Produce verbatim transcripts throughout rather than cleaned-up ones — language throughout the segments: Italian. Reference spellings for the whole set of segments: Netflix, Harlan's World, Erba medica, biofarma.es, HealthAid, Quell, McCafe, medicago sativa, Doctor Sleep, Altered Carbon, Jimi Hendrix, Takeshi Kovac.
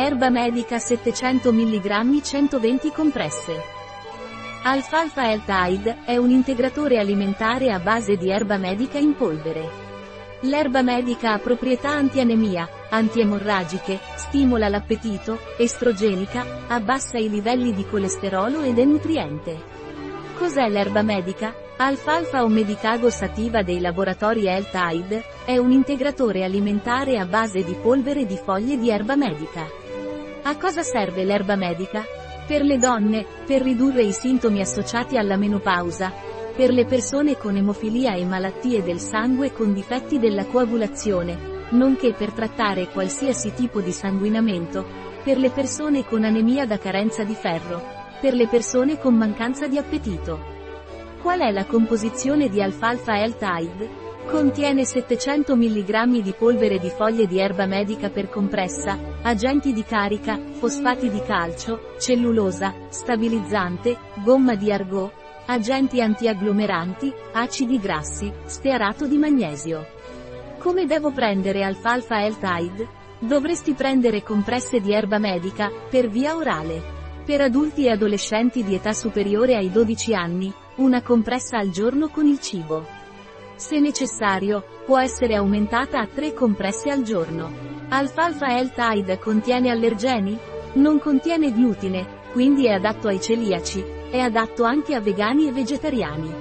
Erba medica settecento milligrammi centoventi compresse. Alfalfa HealthAid è un integratore alimentare a base di erba medica in polvere. L'erba medica ha proprietà antianemia, antiemorragiche, stimola l'appetito, estrogenica, abbassa i livelli di colesterolo ed è nutriente. Cos'è l'erba medica? Alfalfa o medicago sativa dei laboratori HealthAid, è un integratore alimentare a base di polvere di foglie di erba medica. A cosa serve l'erba medica? Per le donne, per ridurre i sintomi associati alla menopausa, per le persone con emofilia e malattie del sangue con difetti della coagulazione, nonché per trattare qualsiasi tipo di sanguinamento, per le persone con anemia da carenza di ferro, per le persone con mancanza di appetito. Qual è la composizione di Alfalfa HealthAid? Contiene settecento milligrammi di polvere di foglie di erba medica per compressa, agenti di carica, fosfati di calcio, cellulosa, stabilizzante, gomma di argò, agenti antiagglomeranti, acidi grassi, stearato di magnesio. Come devo prendere Alfalfa HealthAid? Dovresti prendere compresse di erba medica, per via orale. Per adulti e adolescenti di età superiore ai dodici anni, una compressa al giorno con il cibo. Se necessario, può essere aumentata a tre compresse al giorno. Alfalfa HealthAid contiene allergeni? Non contiene glutine, quindi è adatto ai celiaci, è adatto anche a vegani e vegetariani.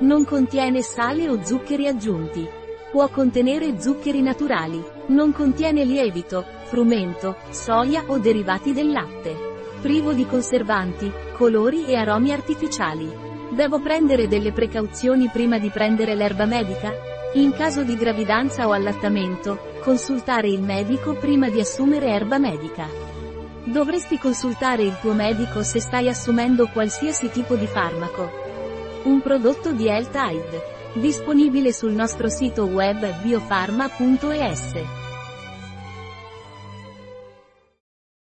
Non contiene sale o zuccheri aggiunti. Può contenere zuccheri naturali. Non contiene lievito, frumento, soia o derivati del latte. Privo di conservanti, colori e aromi artificiali. Devo prendere delle precauzioni prima di prendere l'erba medica? In caso di gravidanza o allattamento, consultare il medico prima di assumere erba medica. Dovresti consultare il tuo medico se stai assumendo qualsiasi tipo di farmaco. Un prodotto di HealthAid. Disponibile sul nostro sito web biofarma punto es.